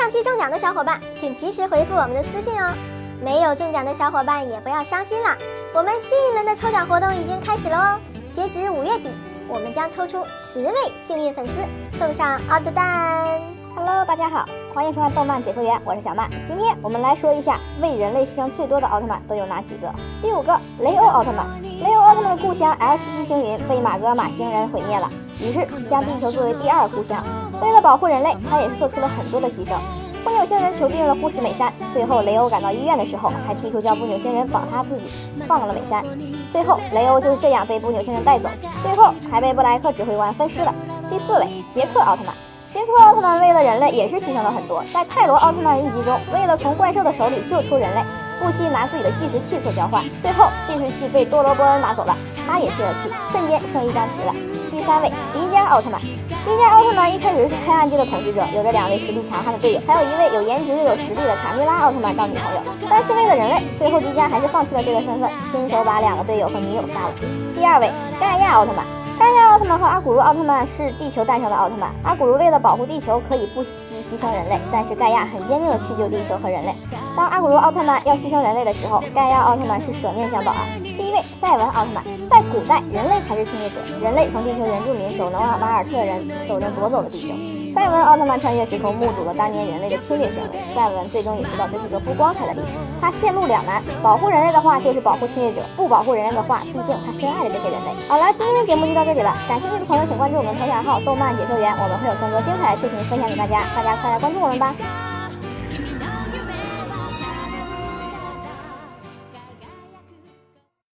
上期中奖的小伙伴，请及时回复我们的私信哦。没有中奖的小伙伴也不要伤心了，我们新一轮的抽奖活动已经开始了哦。截止5月底，我们将抽出10位幸运粉丝，送上奥特蛋。Hello， 大家好，欢迎收看动漫解说员，我是小曼。今天我们来说一下为人类牺牲最多的奥特曼都有哪几个。第5个，雷欧奥特曼。雷欧奥特曼的故乡 SG 星云被马格马星人毁灭了，于是将地球作为第2故乡。为了保护人类，他也是做出了很多的牺牲。布纽星人囚禁了护士美山，最后雷欧赶到医院的时候，还提出叫布纽星人绑他自己，放了美山。最后雷欧就是这样被布纽星人带走，最后还被布莱克指挥官分尸了。第4位，杰克奥特曼。杰克奥特曼为了人类也是牺牲了很多，在泰罗奥特曼一集中，为了从怪兽的手里救出人类，布希拿自己的计时器做交换，最后计时器被多罗伯恩拿走了，他也泄了气，瞬间剩一张皮了。第3位，迪迦奥特曼。迪迦奥特曼一开始是黑暗界的统治者，有着2位实力强悍的队友，还有1位有颜值又有实力的卡蜜拉奥特曼当女朋友，但是为了人类，最后迪迦还是放弃了这个身份，亲手把2个队友和女友杀了。第2位，盖亚奥特曼。盖亚奥特曼和阿古茹奥特曼是地球诞生的奥特曼，阿古茹为了保护地球可以不惜牺牲人类，但是盖亚很坚定的去救地球和人类。当阿古茹奥特曼要牺牲人类的时候，盖亚奥特曼是舍命相保啊。第1位，赛文奥特曼。在古代，人类才是侵略者，人类从地球原住民手能让马尔特人手人夺走了地球。赛文奥特曼穿越时空，目睹了当年人类的侵略行为，赛文最终也知道这是个不光彩的历史，他陷入两难，保护人类的话就是保护侵略者，不保护人类的话，毕竟他深爱着这些人类。好了，今天的节目就到这里了，感兴趣的朋友请关注我们头条号动漫解说员，我们会有更多精彩的视频分享给大家，大家快来关注我们吧。